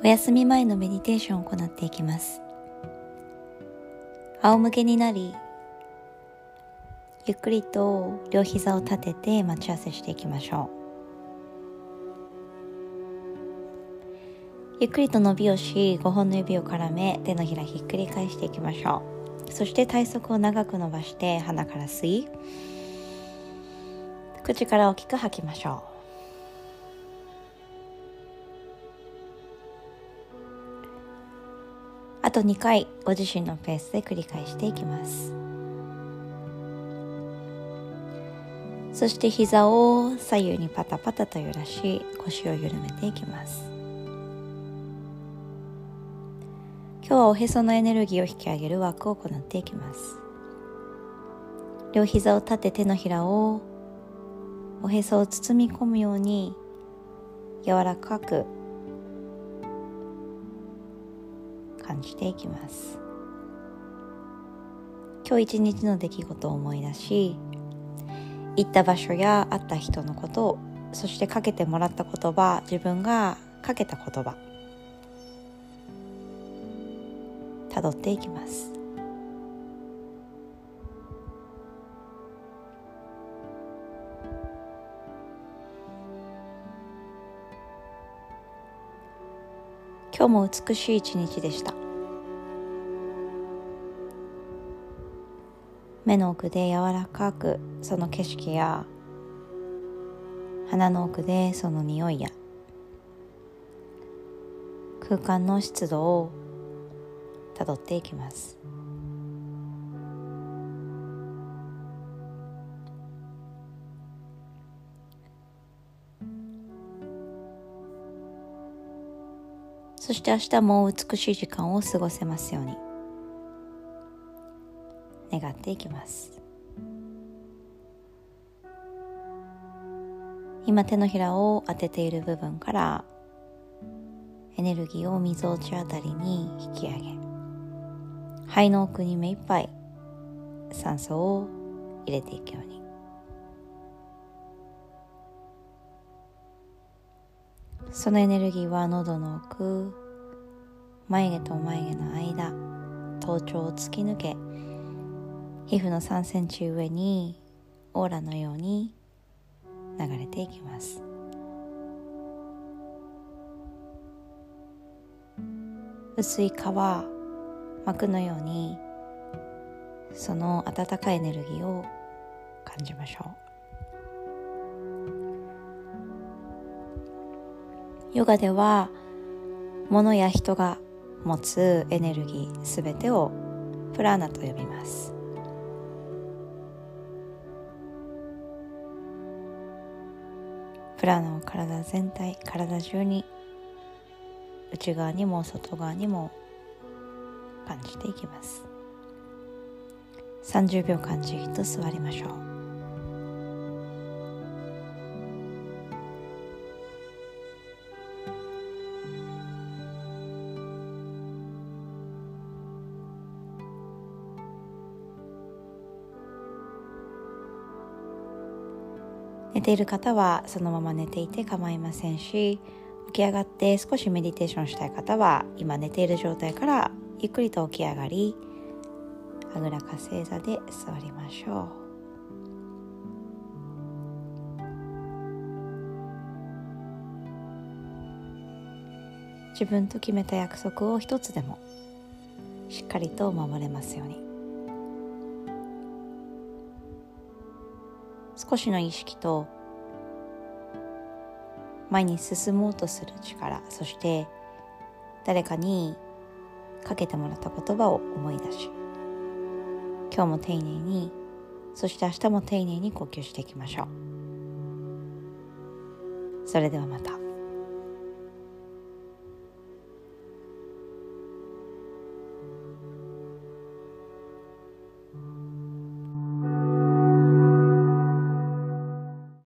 お休み前のメディテーションを行っていきます。仰向けになり、ゆっくりと両膝を立てて待ち合わせしていきましょう。ゆっくりと伸びをし、5本の指を絡め、手のひらひっくり返していきましょう。そして体側を長く伸ばして、鼻から吸い、口から大きく吐きましょう。あと2回ご自身のペースで繰り返していきます。そして膝を左右にパタパタと揺らし、腰を緩めていきます。今日はおへそのエネルギーを引き上げるワークを行っていきます。両膝を立て、手のひらをおへそを包み込むように柔らかく感じていきます。今日一日の出来事を思い出し、行った場所や会った人のことを、そしてかけてもらった言葉、自分がかけた言葉、たどっていきます。今日も美しい一日でした。目の奥で柔らかくその景色や、鼻の奥でその匂いや空間の湿度をたどっていきます。そして明日も美しい時間を過ごせますように願っていきます。今手のひらを当てている部分からエネルギーをみぞおちあたりに引き上げ、肺の奥に目いっぱい酸素を入れていくように。そのエネルギーは喉の奥、眉毛と眉毛の間、頭頂を突き抜け、皮膚の3センチ上にオーラのように流れていきます。薄い皮膜のようにその温かいエネルギーを感じましょう。ヨガでは物や人が持つエネルギーすべてをプラーナと呼びます。プラーナを体全体、体中に、内側にも外側にも感じていきます。30秒間じっと座りましょう。寝ている方はそのまま寝ていて構いませんし、起き上がって少しメディテーションしたい方は今寝ている状態からゆっくりと起き上がり、あぐらか正座で座りましょう。自分と決めた約束を一つでもしっかりと守れますように。少しの意識と前に進もうとする力、そして誰かにかけてもらった言葉を思い出し、今日も丁寧に、そして明日も丁寧に呼吸していきましょう。それではまた。